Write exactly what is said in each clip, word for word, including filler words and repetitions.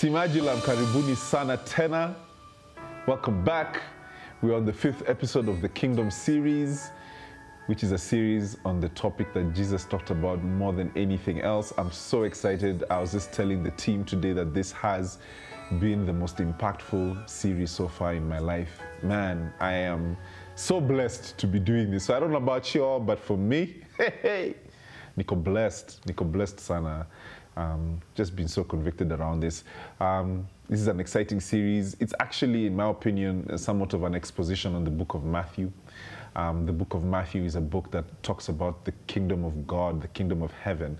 Team Adulam, karibuni Sana Tena. Welcome back. We're on the fifth episode of the Kingdom series, which is a series on the topic that Jesus talked about more than anything else. I'm so excited. I was just telling the team today that this has been the most impactful series so far in my life. Man, I am so blessed to be doing this. So I don't know about you all, but for me, hey, hey, Nico blessed, Nico blessed Sana. Um, just been so convicted around this. Um, this is an exciting series. It's actually, in my opinion, somewhat of an exposition on the book of Matthew. Um, the book of Matthew is a book that talks about the kingdom of God, the kingdom of heaven.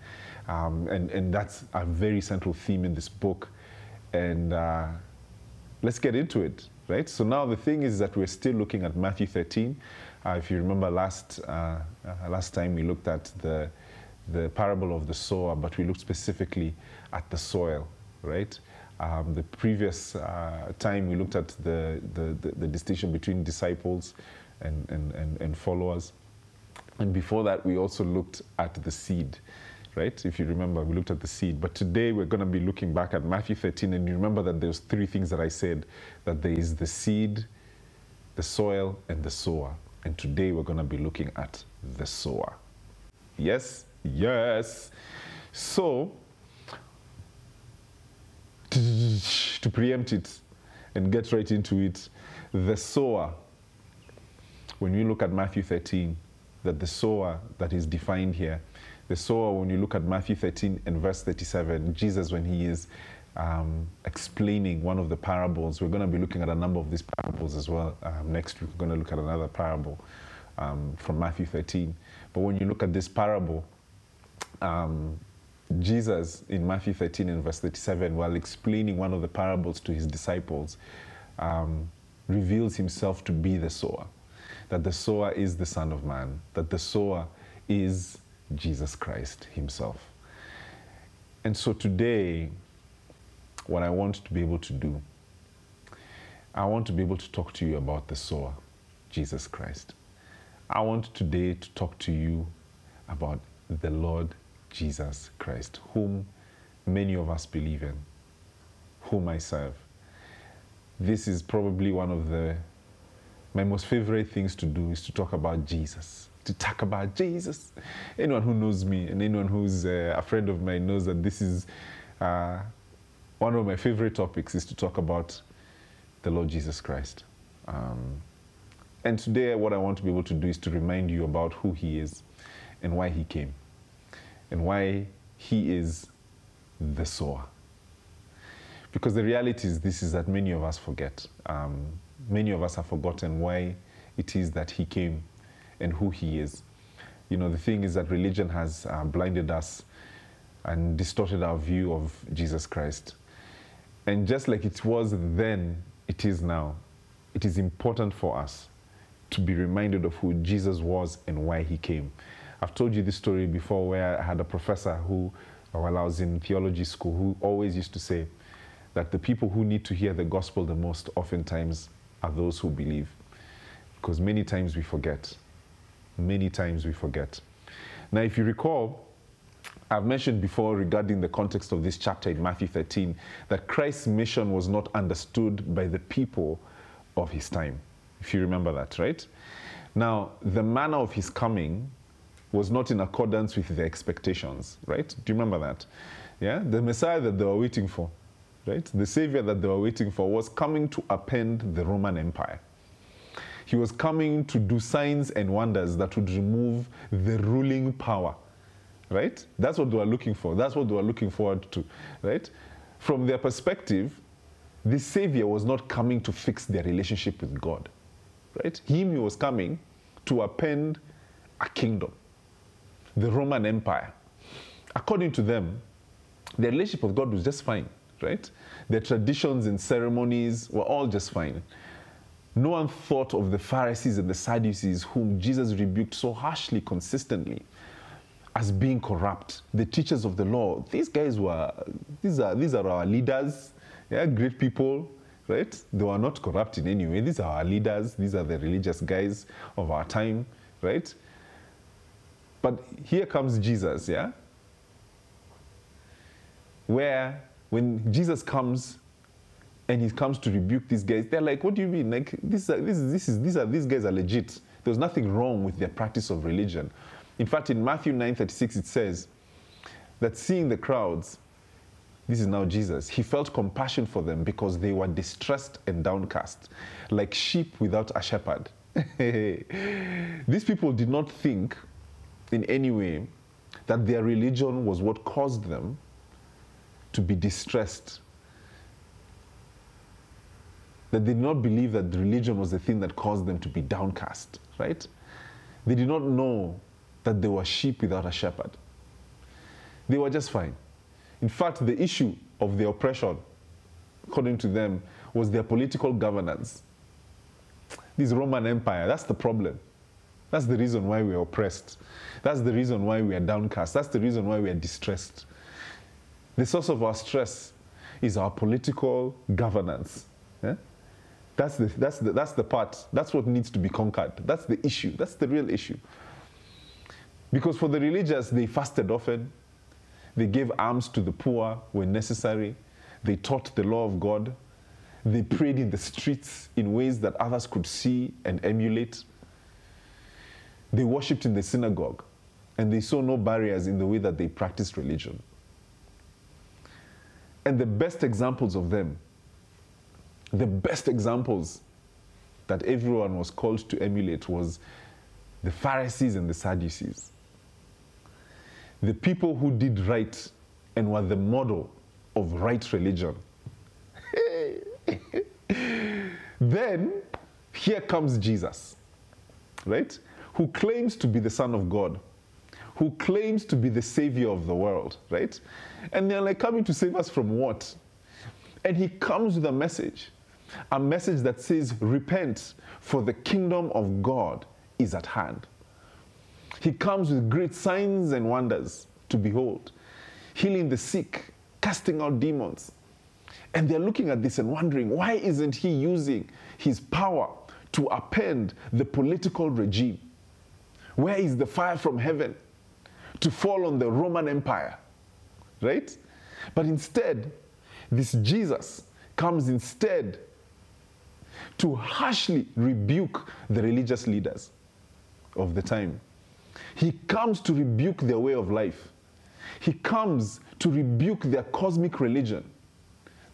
Um, and, and that's a very central theme in this book. And uh, let's get into it, right? So now the thing is that we're still looking at Matthew thirteen. Uh, if you remember last uh, uh, last time we looked at the the parable of the sower, but we looked specifically at the soil, right? Um, the previous uh, time we looked at the, the, the, the distinction between disciples and, and, and, and followers. And before that, we also looked at the seed, right? If you remember, we looked at the seed. But today we're going to be looking back at Matthew thirteen. And you remember that there's three things that I said, that there is the seed, the soil, and the sower. And today we're going to be looking at the sower. Yes? Yes. So, to preempt it and get right into it, the sower, when you look at Matthew thirteen, that the sower that is defined here, the sower, when you look at Matthew thirteen and verse thirty-seven, Jesus, when he is um, explaining one of the parables, we're going to be looking at a number of these parables as well. Um, next week, we're going to look at another parable um, from Matthew thirteen. But when you look at this parable, um, Jesus in Matthew thirteen and verse thirty-seven, while explaining one of the parables to his disciples, um, reveals himself to be the sower, that the sower is the Son of Man, that the sower is Jesus Christ himself. And so today, what I want to be able to do, I want to be able to talk to you about the sower, Jesus Christ. I want today to talk to you about the Lord Jesus Christ, whom many of us believe in, whom I serve. This is probably one of the, my most favorite things to do is to talk about Jesus, to talk about Jesus. Anyone who knows me and anyone who's uh, a friend of mine knows that this is uh, one of my favorite topics is to talk about the Lord Jesus Christ. Um, And today what I want to be able to do is to remind you about who he is and why he came and why he is the sower. Because the reality is this is that many of us forget. Um, many of us have forgotten why it is that he came and who he is. You know, the thing is that religion has uh, blinded us and distorted our view of Jesus Christ. And just like it was then, it is now. It is important for us to be reminded of who Jesus was and why he came. I've told you this story before where I had a professor who, while I was in theology school, who always used to say that the people who need to hear the gospel the most oftentimes are those who believe. Because many times we forget. Many times we forget. Now, if you recall, I've mentioned before regarding the context of this chapter in Matthew thirteen, that Christ's mission was not understood by the people of his time. If you remember that, right? Now, the manner of his coming was not in accordance with their expectations, right? Do you remember that? Yeah? The Messiah that they were waiting for, right? The Savior that they were waiting for was coming to upend the Roman Empire. He was coming to do signs and wonders that would remove the ruling power, right? That's what they were looking for. That's what they were looking forward to, right? From their perspective, the Savior was not coming to fix their relationship with God. Right? Him, he was coming to append a kingdom, the Roman Empire. According to them, their relationship with God was just fine, right? Their traditions and ceremonies were all just fine. No one thought of the Pharisees and the Sadducees, whom Jesus rebuked so harshly, consistently, as being corrupt. The teachers of the law, these guys were, these are, these are our leaders, yeah, great people. Right? They were not corrupt in any way. These are our leaders. These are the religious guys of our time, right? But here comes Jesus, yeah? Where when Jesus comes and he comes to rebuke these guys, they're like, what do you mean? Like, this, uh, this, this is, these, are, these guys are legit. There's nothing wrong with their practice of religion. In fact, in Matthew nine thirty-six, it says that seeing the crowds, this is now Jesus, he felt compassion for them because they were distressed and downcast, like sheep without a shepherd. These people did not think in any way that their religion was what caused them to be distressed. That they did not believe that religion was the thing that caused them to be downcast, right? They did not know that they were sheep without a shepherd. They were just fine. In fact, the issue of their oppression, according to them, was their political governance. This Roman Empire, that's the problem. That's the reason why we are oppressed. That's the reason why we are downcast. That's the reason why we are distressed. The source of our stress is our political governance. Yeah? That's the, that's the, that's the part. That's what needs to be conquered. That's the issue. That's the real issue. Because for the religious, they fasted often. They gave alms to the poor when necessary. They taught the law of God. They prayed in the streets in ways that others could see and emulate. They worshipped in the synagogue, and they saw no barriers in the way that they practiced religion. And the best examples of them, the best examples that everyone was called to emulate was the Pharisees and the Sadducees. The people who did right and were the model of right religion. Then, here comes Jesus, right? Who claims to be the Son of God, who claims to be the Savior of the world, right? And they're like, coming to save us from what? And he comes with a message, a message that says, repent, for the kingdom of God is at hand. He comes with great signs and wonders to behold, healing the sick, casting out demons. And they're looking at this and wondering, why isn't he using his power to upend the political regime? Where is the fire from heaven to fall on the Roman Empire, right? But instead, this Jesus comes instead to harshly rebuke the religious leaders of the time. He comes to rebuke their way of life. He comes to rebuke their cosmic religion,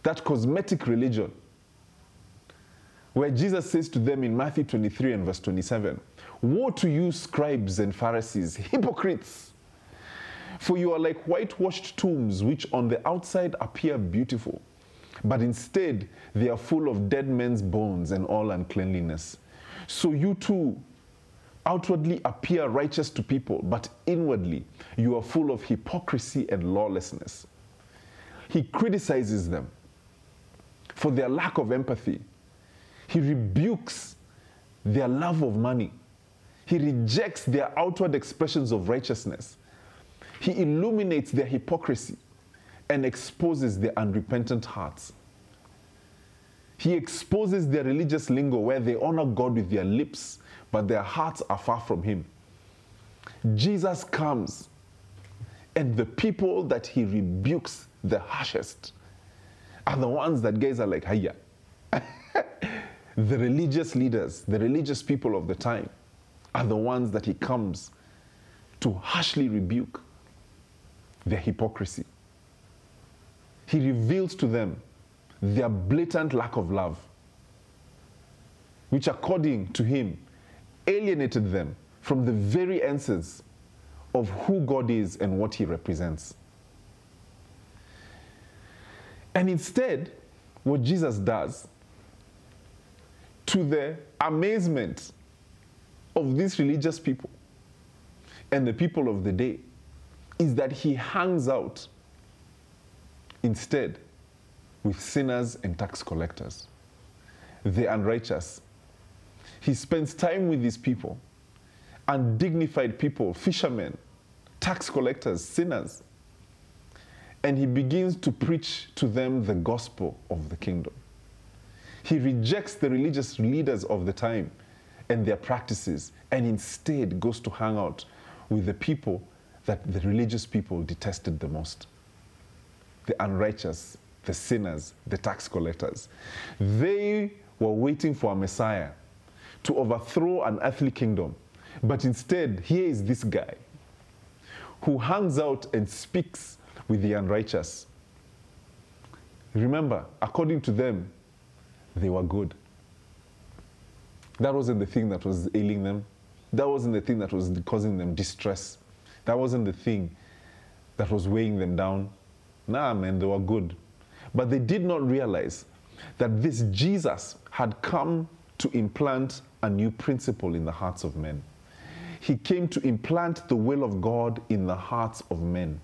that cosmetic religion, where Jesus says to them in Matthew twenty-three and verse twenty-seven, woe to you, scribes and Pharisees, hypocrites! For you are like whitewashed tombs, which on the outside appear beautiful, but instead they are full of dead men's bones and all uncleanliness. So you too outwardly appear righteous to people, but inwardly you are full of hypocrisy and lawlessness. He criticizes them for their lack of empathy. He rebukes their love of money. He rejects their outward expressions of righteousness. He illuminates their hypocrisy and exposes their unrepentant hearts. He exposes their religious lingo where they honor God with their lips, but their hearts are far from him. Jesus comes, and the people that he rebukes the harshest are the ones that guys are like, hiya. The religious leaders, the religious people of the time are the ones that he comes to harshly rebuke their hypocrisy. He reveals to them their blatant lack of love, which according to him alienated them from the very essence of who God is and what he represents. And instead, what Jesus does, to the amazement of these religious people and the people of the day, is that he hangs out instead with sinners and tax collectors, the unrighteous. He spends time with these people, undignified people, fishermen, tax collectors, sinners. And he begins to preach to them the gospel of the kingdom. He rejects the religious leaders of the time and their practices, and instead goes to hang out with the people that the religious people detested the most, the unrighteous, the sinners, the tax collectors. They were waiting for a Messiah to overthrow an earthly kingdom. But instead, here is this guy who hangs out and speaks with the unrighteous. Remember, according to them, they were good. That wasn't the thing that was ailing them. That wasn't the thing that was causing them distress. That wasn't the thing that was weighing them down. Nah, man, they were good. But they did not realize that this Jesus had come to implant a new principle in the hearts of men. He came to implant the will of God in the hearts of men,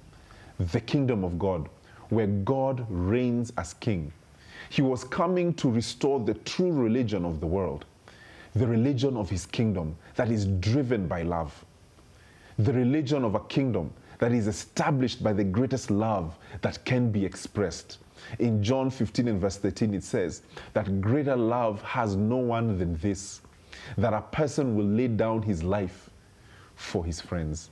the kingdom of God, where God reigns as king. He was coming to restore the true religion of the world, the religion of his kingdom that is driven by love, the religion of a kingdom that is established by the greatest love that can be expressed. In John fifteen and verse thirteen, it says that greater love has no one than this, that a person will lay down his life for his friends.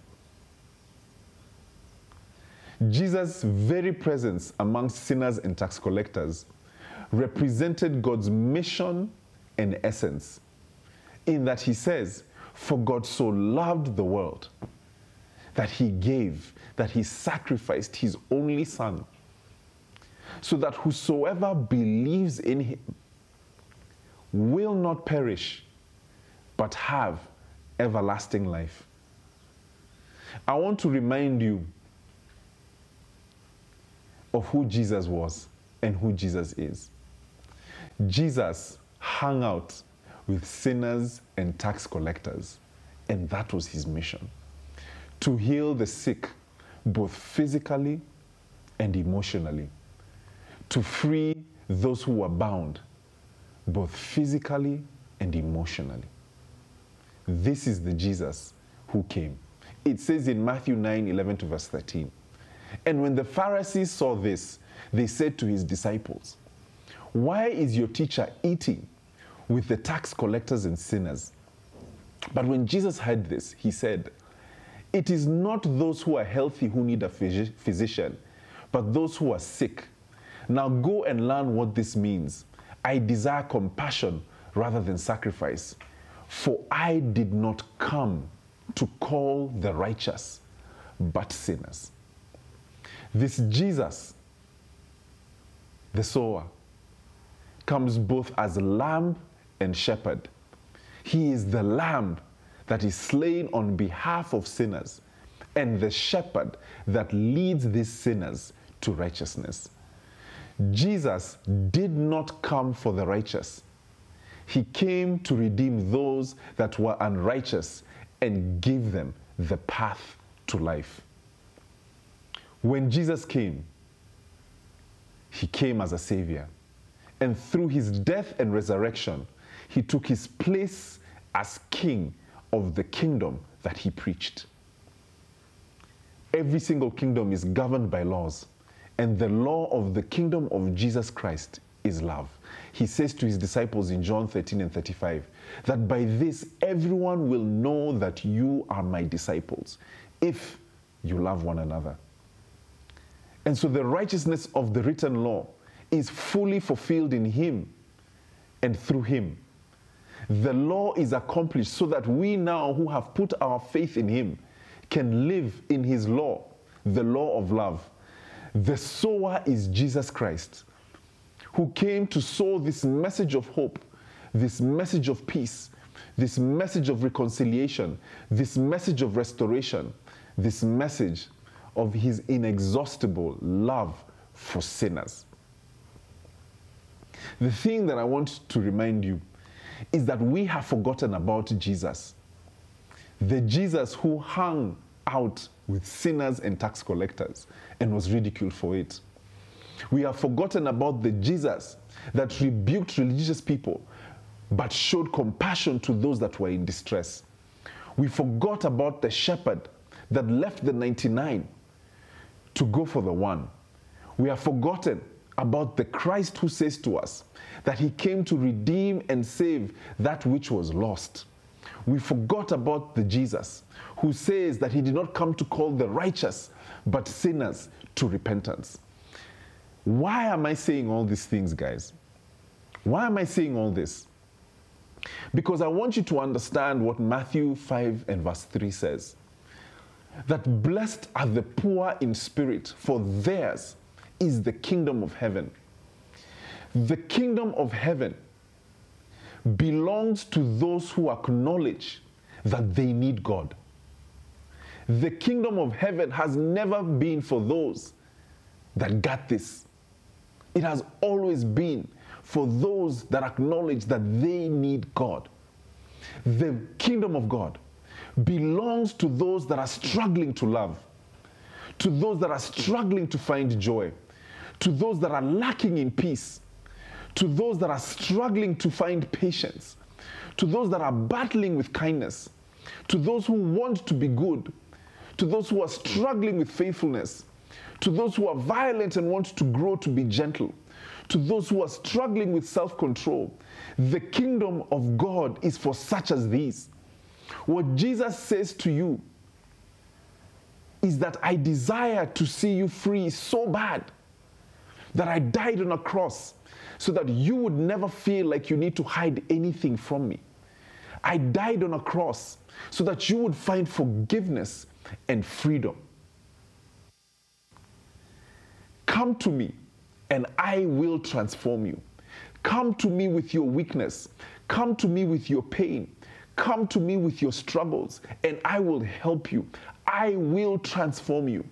Jesus' very presence amongst sinners and tax collectors represented God's mission and essence, in that he says, for God so loved the world that he gave, that he sacrificed his only son, so that whosoever believes in him will not perish, but have everlasting life. I want to remind you of who Jesus was and who Jesus is. Jesus hung out with sinners and tax collectors, and that was his mission, to heal the sick, both physically and emotionally, to free those who were bound, both physically and emotionally. This is the Jesus who came. It says in Matthew nine eleven to verse thirteen, and when the Pharisees saw this, they said to his disciples, why is your teacher eating with the tax collectors and sinners? But when Jesus heard this, he said, it is not those who are healthy who need a phys- physician, but those who are sick. Now go and learn what this means. I desire compassion rather than sacrifice. For I did not come to call the righteous, but sinners. This Jesus, the sower, comes both as lamb and shepherd. He is the lamb that is slain on behalf of sinners, and the shepherd that leads these sinners to righteousness. Jesus did not come for the righteous. He came to redeem those that were unrighteous and give them the path to life. When Jesus came, he came as a savior. And through his death and resurrection, he took his place as king of the kingdom that he preached. Every single kingdom is governed by laws, and the law of the kingdom of Jesus Christ is love. He says to his disciples in John thirteen and thirty-five, that by this everyone will know that you are my disciples, if you love one another. And so the righteousness of the written law is fully fulfilled in him and through him. The law is accomplished so that we now who have put our faith in him can live in his law, the law of love. The sower is Jesus Christ, who came to sow this message of hope, this message of peace, this message of reconciliation, this message of restoration, this message of his inexhaustible love for sinners. The thing that I want to remind you is that we have forgotten about Jesus, the Jesus who hung out with sinners and tax collectors and was ridiculed for it. We have forgotten about the Jesus that rebuked religious people but showed compassion to those that were in distress. We forgot about the shepherd that left the ninety-nine to go for the one. We have forgotten about the Christ who says to us that he came to redeem and save that which was lost. We forgot about the Jesus who says that he did not come to call the righteous, but sinners to repentance. Why am I saying all these things, guys? Why am I saying all this? Because I want you to understand what Matthew five and verse three says. That blessed are the poor in spirit, for theirs is the kingdom of heaven. The kingdom of heaven belongs to those who acknowledge that they need God. The kingdom of heaven has never been for those that got this. It has always been for those that acknowledge that they need God. The kingdom of God belongs to those that are struggling to love, to those that are struggling to find joy, to those that are lacking in peace, to those that are struggling to find patience, to those that are battling with kindness, to those who want to be good, to those who are struggling with faithfulness, to those who are violent and want to grow to be gentle, to those who are struggling with self-control. The kingdom of God is for such as these. What Jesus says to you is that I desire to see you free so bad that I died on a cross so that you would never feel like you need to hide anything from me. I died on a cross so that you would find forgiveness and freedom. Come to me and I will transform you. Come to me with your weakness. Come to me with your pain. Come to me with your struggles and I will help you. I will transform you.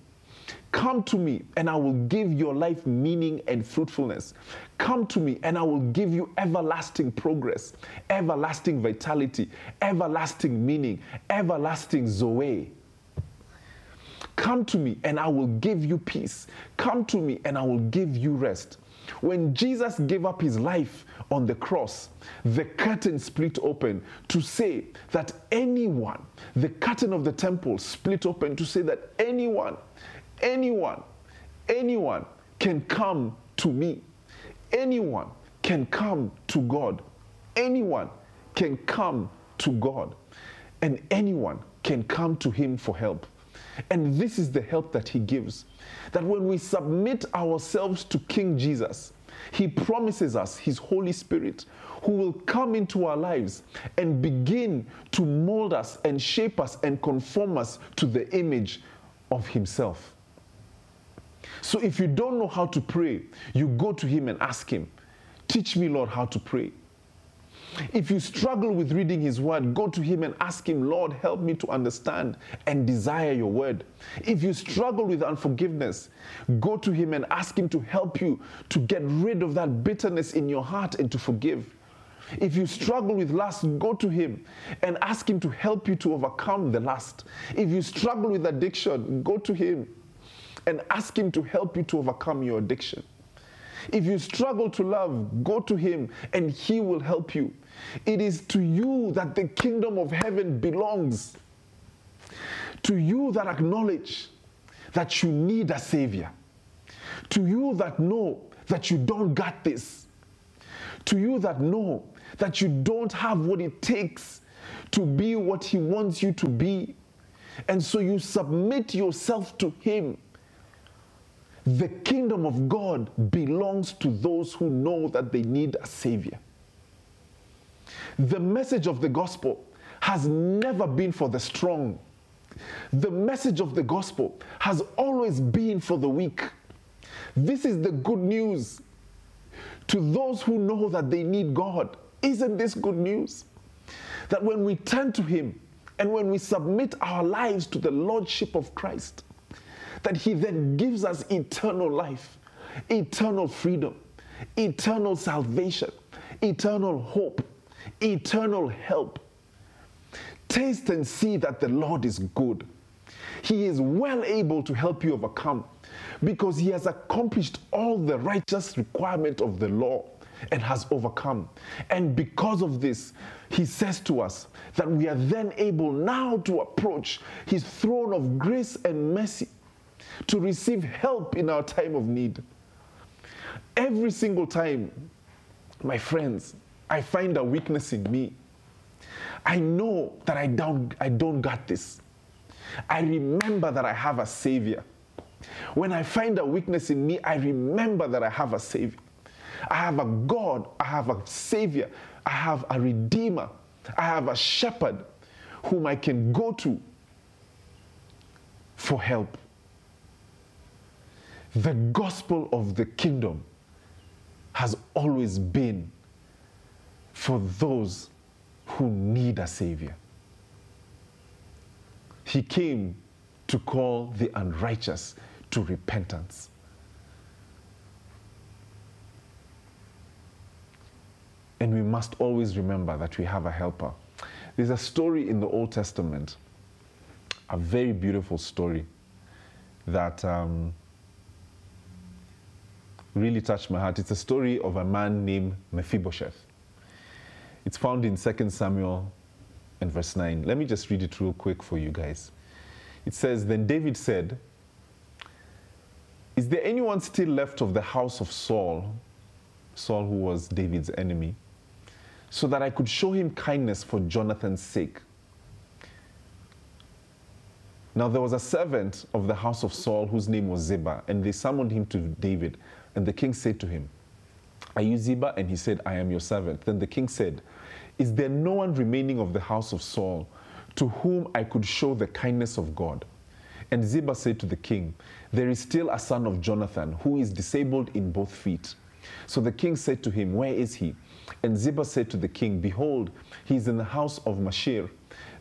Come to me and I will give your life meaning and fruitfulness. Come to me and I will give you everlasting progress, everlasting vitality, everlasting meaning, everlasting Zoe. Come to me and I will give you peace. Come to me and I will give you rest. When Jesus gave up his life on the cross, the curtain split open to say that anyone, the curtain of the temple split open to say that anyone, anyone, anyone can come to me. Anyone can come to God. Anyone can come to God. And anyone can come to him for help. And this is the help that he gives. That when we submit ourselves to King Jesus, he promises us his Holy Spirit, who will come into our lives and begin to mold us and shape us and conform us to the image of himself. So if you don't know how to pray, you go to him and ask him, teach me, Lord, how to pray. If you struggle with reading his word, go to him and ask him, Lord, help me to understand and desire your word. If you struggle with unforgiveness, go to him and ask him to help you to get rid of that bitterness in your heart and to forgive. If you struggle with lust, go to him and ask him to help you to overcome the lust. If you struggle with addiction, go to him and ask him to help you to overcome your addiction. If you struggle to love, go to him and he will help you. It is to you that the kingdom of heaven belongs. To you that acknowledge that you need a savior. To you that know that you don't got this. To you that know that you don't have what it takes to be what he wants you to be. And so you submit yourself to him. The kingdom of God belongs to those who know that they need a savior. The message of the gospel has never been for the strong. The message of the gospel has always been for the weak. This is the good news to those who know that they need God. Isn't this good news? That when we turn to him and when we submit our lives to the lordship of Christ, that he then gives us eternal life, eternal freedom, eternal salvation, eternal hope, eternal help. Taste and see that the Lord is good. He is well able to help you overcome because he has accomplished all the righteous requirement of the law and has overcome. And because of this, he says to us that we are then able now to approach his throne of grace and mercy to receive help in our time of need. Every single time, my friends, I find a weakness in me. I know that I don't, I don't got this. I remember that I have a savior. When I find a weakness in me, I remember that I have a Savior. I have a God. I have a Savior. I have a Redeemer. I have a Shepherd whom I can go to for help. The gospel of the kingdom has always been for those who need a Savior. He came to call the unrighteous to repentance. And we must always remember that we have a helper. There's a story in the Old Testament, a very beautiful story that um, really touched my heart. It's a story of a man named Mephibosheth. It's found in Second Samuel and verse nine. Let me just read it real quick for you guys. It says, "Then David said, 'Is there anyone still left of the house of Saul?'" Saul, who was David's enemy, "so that I could show him kindness for Jonathan's sake. Now there was a servant of the house of Saul whose name was Ziba, and they summoned him to David. And the king said to him, 'Are you Ziba?' And he said, 'I am your servant.' Then the king said, 'Is there no one remaining of the house of Saul to whom I could show the kindness of God?' And Ziba said to the king, 'There is still a son of Jonathan who is disabled in both feet.' So the king said to him, 'Where is he?' And Ziba said to the king, 'Behold, he is in the house of Machir,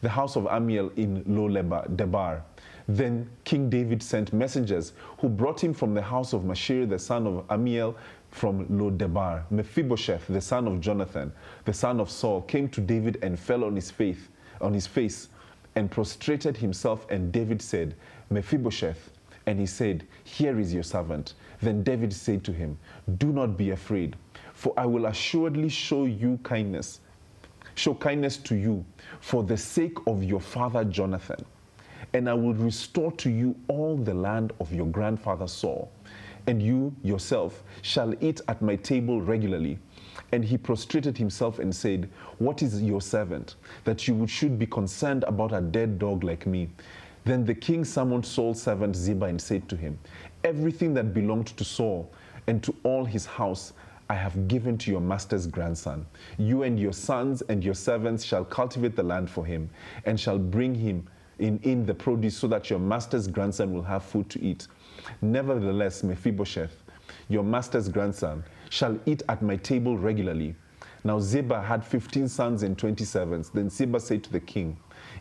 the house of Amiel in Lo-Debar.' Then King David sent messengers who brought him from the house of Machir, the son of Amiel, from Lo-Debar. Mephibosheth, the son of Jonathan, the son of Saul, came to David and fell on his face, on his face and prostrated himself. And David said, 'Mephibosheth.' And he said, 'Here is your servant.' Then David said to him, 'Do not be afraid, for I will assuredly show you kindness, show kindness to you for the sake of your father Jonathan. And I will restore to you all the land of your grandfather Saul, and you yourself shall eat at my table regularly.' And he prostrated himself and said, 'What is your servant, that you should be concerned about a dead dog like me?' Then the king summoned Saul's servant Ziba and said to him, 'Everything that belonged to Saul and to all his house I have given to your master's grandson. You and your sons and your servants shall cultivate the land for him and shall bring him in, in the produce so that your master's grandson will have food to eat. Nevertheless, Mephibosheth, your master's grandson, shall eat at my table regularly.' Now Ziba had fifteen sons and twenty servants. Then Ziba said to the king,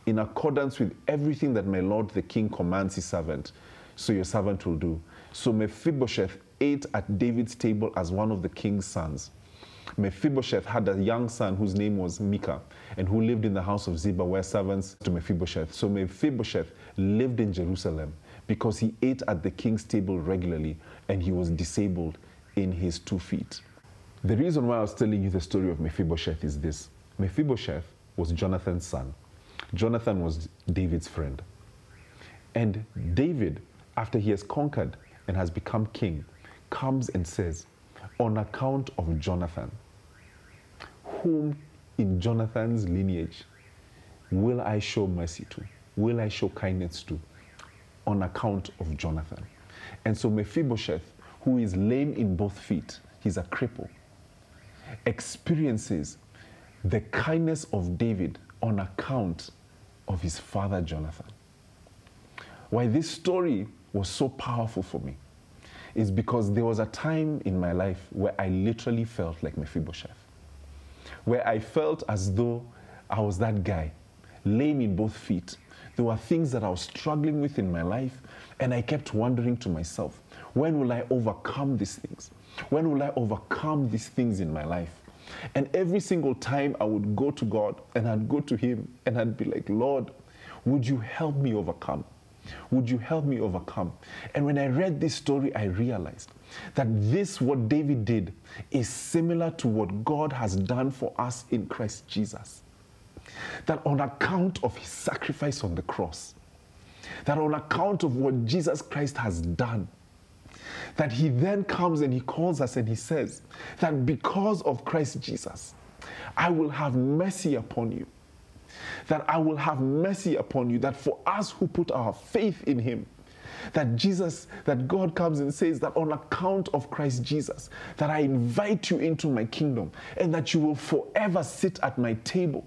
'In accordance with everything that my lord the king commands his servant, so your servant will do.' So Mephibosheth ate at David's table as one of the king's sons. Mephibosheth had a young son whose name was Micah, and who lived in the house of Ziba, where servants to Mephibosheth. So Mephibosheth lived in Jerusalem, because he ate at the king's table regularly, and he was disabled in his two feet." The reason why I was telling you the story of Mephibosheth is this. Mephibosheth was Jonathan's son. Jonathan was David's friend. And David, after he has conquered and has become king, comes and says, "On account of Jonathan, whom in Jonathan's lineage will I show mercy to? Will I show kindness to? On account of Jonathan." And so Mephibosheth, who is lame in both feet, he's a cripple, experiences the kindness of David on account of his father Jonathan. Why this story was so powerful for me is because there was a time in my life where I literally felt like Mephibosheth, where I felt as though I was that guy, lame in both feet. There were things that I was struggling with in my life, and I kept wondering to myself, when will I overcome these things? When will I overcome these things in my life? And every single time I would go to God, and I'd go to him, and I'd be like, "Lord, would you help me overcome? Would you help me overcome?" And when I read this story, I realized that this, what David did, is similar to what God has done for us in Christ Jesus. That on account of his sacrifice on the cross, that on account of what Jesus Christ has done, that he then comes and he calls us and he says that because of Christ Jesus, I will have mercy upon you. That I will have mercy upon you. That for us who put our faith in him, that Jesus, that God comes and says that on account of Christ Jesus, that I invite you into my kingdom and that you will forever sit at my table.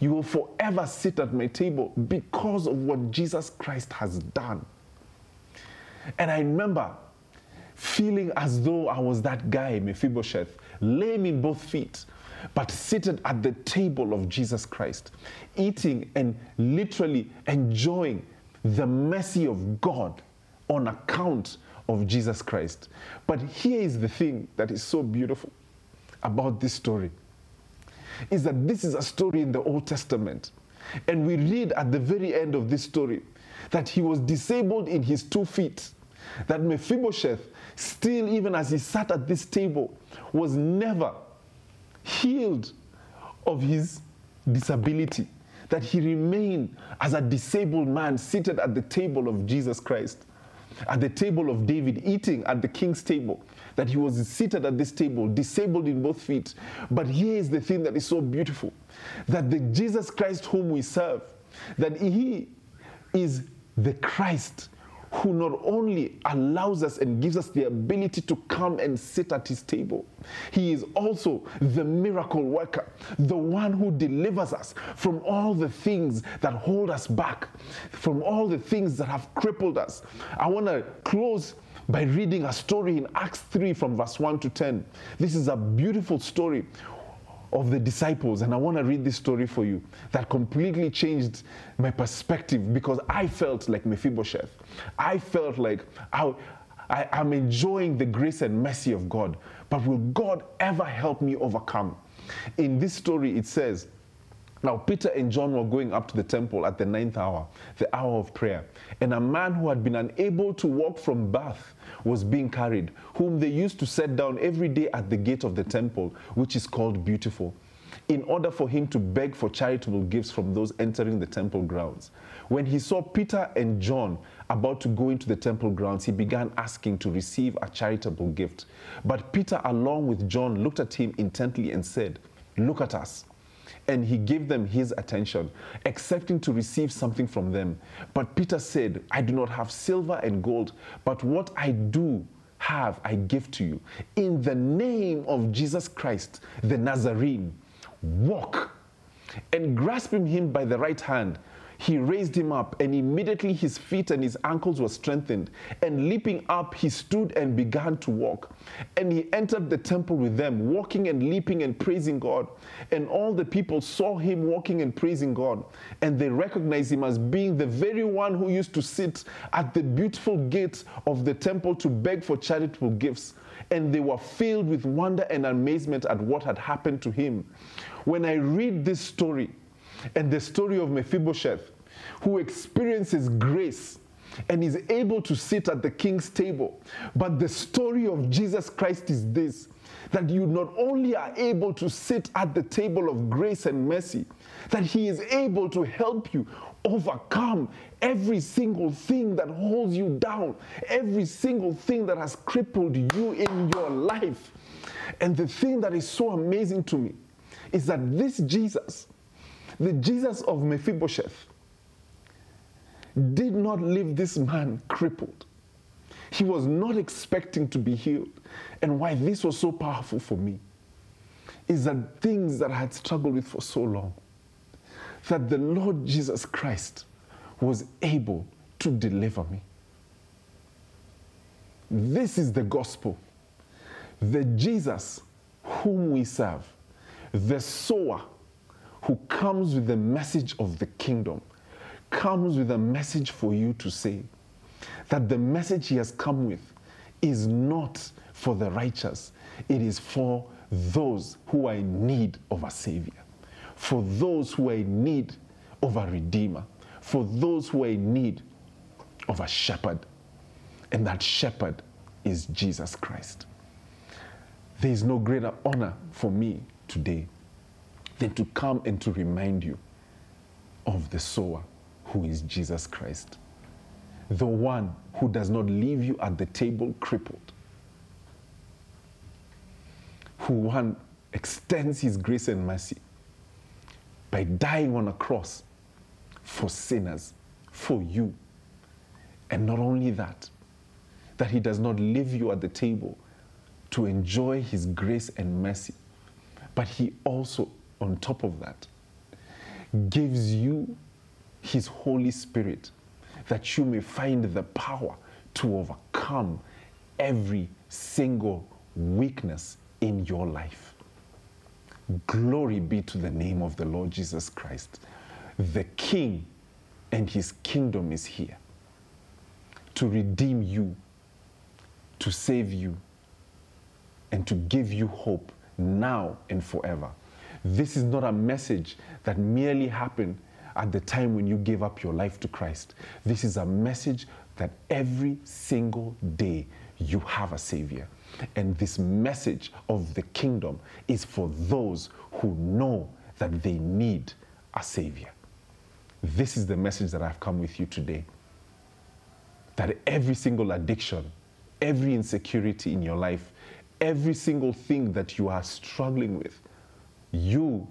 You will forever sit at my table because of what Jesus Christ has done. And I remember feeling as though I was that guy, Mephibosheth, lame in both feet, but seated at the table of Jesus Christ, eating and literally enjoying the mercy of God on account of Jesus Christ. But here is the thing that is so beautiful about this story, is that this is a story in the Old Testament. And we read at the very end of this story that he was disabled in his two feet, that Mephibosheth, still even as he sat at this table, was never healed of his disability, that he remained as a disabled man seated at the table of Jesus Christ, at the table of David, eating at the king's table, that he was seated at this table, disabled in both feet. But here is the thing that is so beautiful, that the Jesus Christ whom we serve, that he is the Christ who not only allows us and gives us the ability to come and sit at his table, he is also the miracle worker, the one who delivers us from all the things that hold us back, from all the things that have crippled us. I want to close by reading a story in Acts three from verse one to ten. This is a beautiful story of the disciples, and I want to read this story for you that completely changed my perspective, because I felt like Mephibosheth. I felt like I, I, I'm enjoying the grace and mercy of God, but will God ever help me overcome? In this story it says, now Peter and John were going up to the temple at the ninth hour, the hour of prayer, and a man who had been unable to walk from birth was being carried, whom they used to set down every day at the gate of the temple, which is called Beautiful, in order for him to beg for charitable gifts from those entering the temple grounds. When he saw Peter and John about to go into the temple grounds, he began asking to receive a charitable gift. But Peter, along with John, looked at him intently and said, "Look at us." And he gave them his attention, expecting to receive something from them. But Peter said, "I do not have silver and gold, but what I do have I give to you. In the name of Jesus Christ, the Nazarene, walk." And grasping him by the right hand, he raised him up, and immediately his feet and his ankles were strengthened. And leaping up, he stood and began to walk. And he entered the temple with them, walking and leaping and praising God. And all the people saw him walking and praising God, and they recognized him as being the very one who used to sit at the beautiful gate of the temple to beg for charitable gifts. And they were filled with wonder and amazement at what had happened to him. When I read this story, and the story of Mephibosheth, who experiences grace and is able to sit at the king's table. But the story of Jesus Christ is this, that you not only are able to sit at the table of grace and mercy, that he is able to help you overcome every single thing that holds you down, every single thing that has crippled you in your life. And the thing that is so amazing to me is that this Jesus, the Jesus of Mephibosheth, did not leave this man crippled. He was not expecting to be healed. And why this was so powerful for me is that things that I had struggled with for so long, that the Lord Jesus Christ was able to deliver me. This is the gospel. The Jesus whom we serve, the sower, who comes with the message of the kingdom, comes with a message for you to say that the message he has come with is not for the righteous. It is for those who are in need of a savior, for those who are in need of a redeemer, for those who are in need of a shepherd. And that shepherd is Jesus Christ. There is no greater honor for me today than to come and to remind you of the sower who is Jesus Christ, the one who does not leave you at the table crippled, who one extends his grace and mercy by dying on a cross for sinners, for you, And not only that, that he does not leave you at the table to enjoy his grace and mercy, but he also, on top of that, gives you his Holy Spirit that you may find the power to overcome every single weakness in your life. Glory be to the name of the Lord Jesus Christ. The King and his kingdom is here to redeem you, to save you, and to give you hope now and forever. This is not a message that merely happened at the time when you gave up your life to Christ. This is a message that every single day you have a Savior. And this message of the kingdom is for those who know that they need a Savior. This is the message that I've come with you today. That every single addiction, every insecurity in your life, every single thing that you are struggling with, you,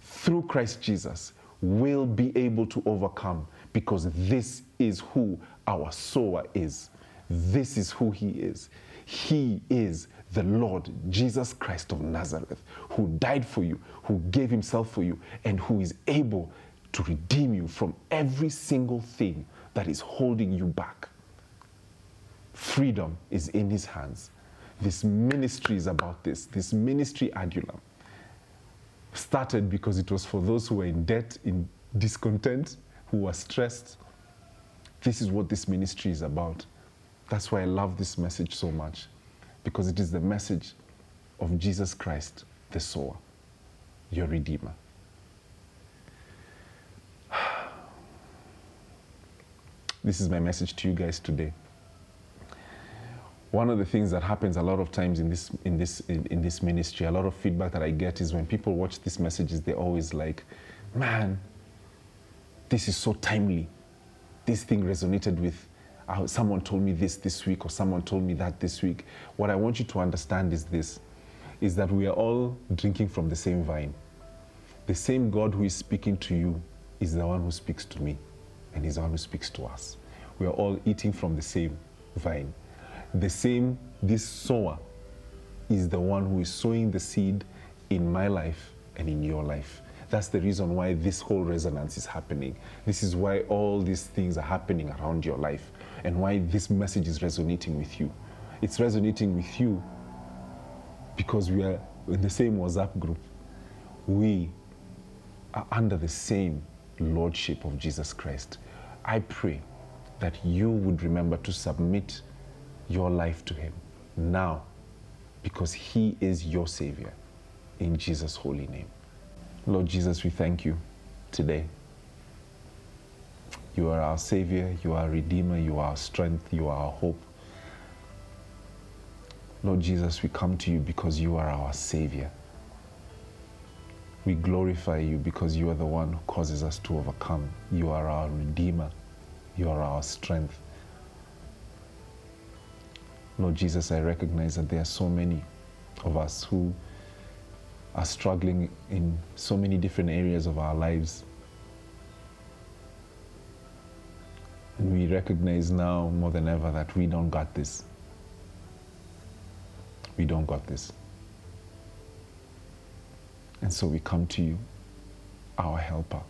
through Christ Jesus, will be able to overcome, because this is who our sower is. This is who he is. He is the Lord Jesus Christ of Nazareth, who died for you, who gave himself for you, and who is able to redeem you from every single thing that is holding you back. Freedom is in his hands. This ministry is about this. This ministry, Adulam, started because it was for those who were in debt, in discontent, who were stressed. This is what this ministry is about. That's why I love this message so much, because it is the message of Jesus Christ, the sower, your Redeemer. This is my message to you guys today. One of the things that happens a lot of times in this in this in, in this ministry, a lot of feedback that I get is when people watch these messages, they're always like, "Man, this is so timely. This thing resonated with uh, someone told me this this week, or someone told me that this week." What I want you to understand is this: is that we are all drinking from the same vine. The same God who is speaking to you is the one who speaks to me, and is the one who speaks to us. We are all eating from the same vine. The same, this sower is the one who is sowing the seed in my life and in your life. That's the reason why this whole resonance is happening. This is why all these things are happening around your life, and why this message is resonating with you. It's resonating with you because we are in the same WhatsApp group. We are under the same lordship of Jesus Christ. I pray that you would remember to submit your life to him now, because he is your Savior, in Jesus' holy name. Lord Jesus, we thank you today. You are our Savior, you are our Redeemer, you are our strength, you are our hope. Lord Jesus, we come to you because you are our Savior. We glorify you because you are the one who causes us to overcome. You are our Redeemer, you are our strength. Lord Jesus, I recognize that there are so many of us who are struggling in so many different areas of our lives. And we recognize now more than ever that we don't got this. We don't got this. And so we come to you, our helper,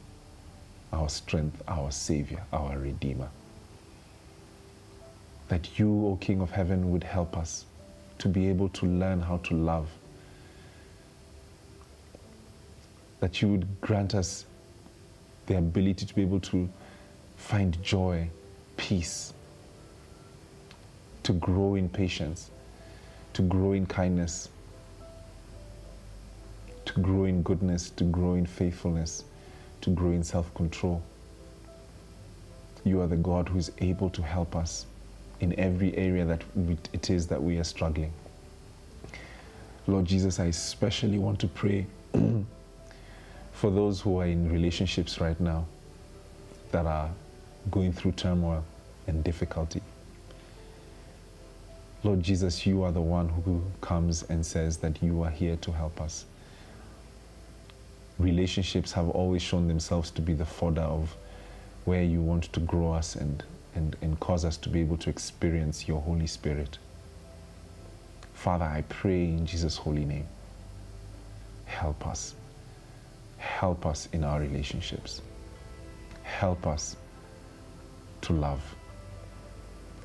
our strength, our Savior, our Redeemer. That you, O King of Heaven, would help us to be able to learn how to love. That you would grant us the ability to be able to find joy, peace, to grow in patience, to grow in kindness, to grow in goodness, to grow in faithfulness, to grow in self-control. You are the God who is able to help us in every area that it is that we are struggling. Lord Jesus, I especially want to pray for those who are in relationships right now that are going through turmoil and difficulty. Lord Jesus, you are the one who comes and says that you are here to help us. Relationships have always shown themselves to be the fodder of where you want to grow us and and, and cause us to be able to experience your Holy Spirit. Father, I pray in Jesus' holy name, help us. Help us in our relationships. Help us to love.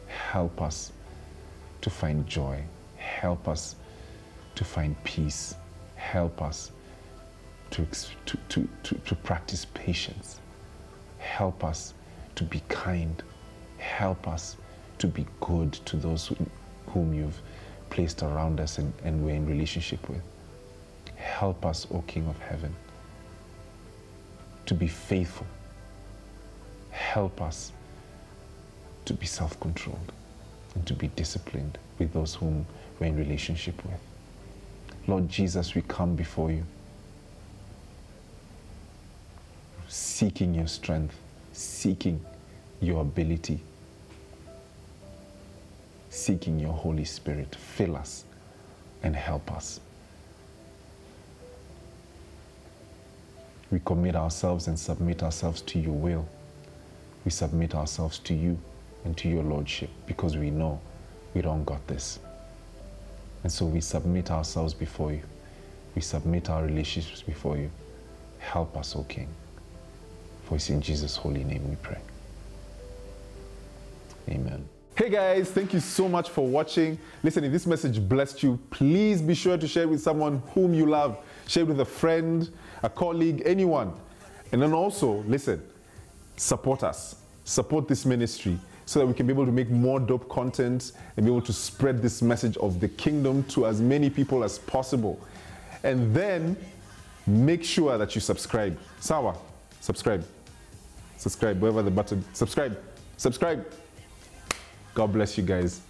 Help us to find joy. Help us to find peace. Help us to, to, to, to, to practice patience. Help us to be kind. Help us to be good to those whom you've placed around us and, and we're in relationship with. Help us, O King of Heaven, to be faithful. Help us to be self-controlled and to be disciplined with those whom we're in relationship with. Lord Jesus, we come before you, seeking your strength, seeking your ability, seeking your Holy Spirit. Fill us and help us. We commit ourselves and submit ourselves to your will. We submit ourselves to you and to your Lordship, because we know we don't got this. And so we submit ourselves before you. We submit our relationships before you. Help us, O King. For it's in Jesus' holy name we pray. Amen. Hey guys, thank you so much for watching. Listen, if this message blessed you, please be sure to share it with someone whom you love. Share it with a friend, a colleague, anyone. And then also, listen, support us. Support this ministry so that we can be able to make more dope content and be able to spread this message of the kingdom to as many people as possible. And then make sure that you subscribe. Sawa, subscribe. Subscribe, wherever the button. Subscribe, subscribe. God bless you guys.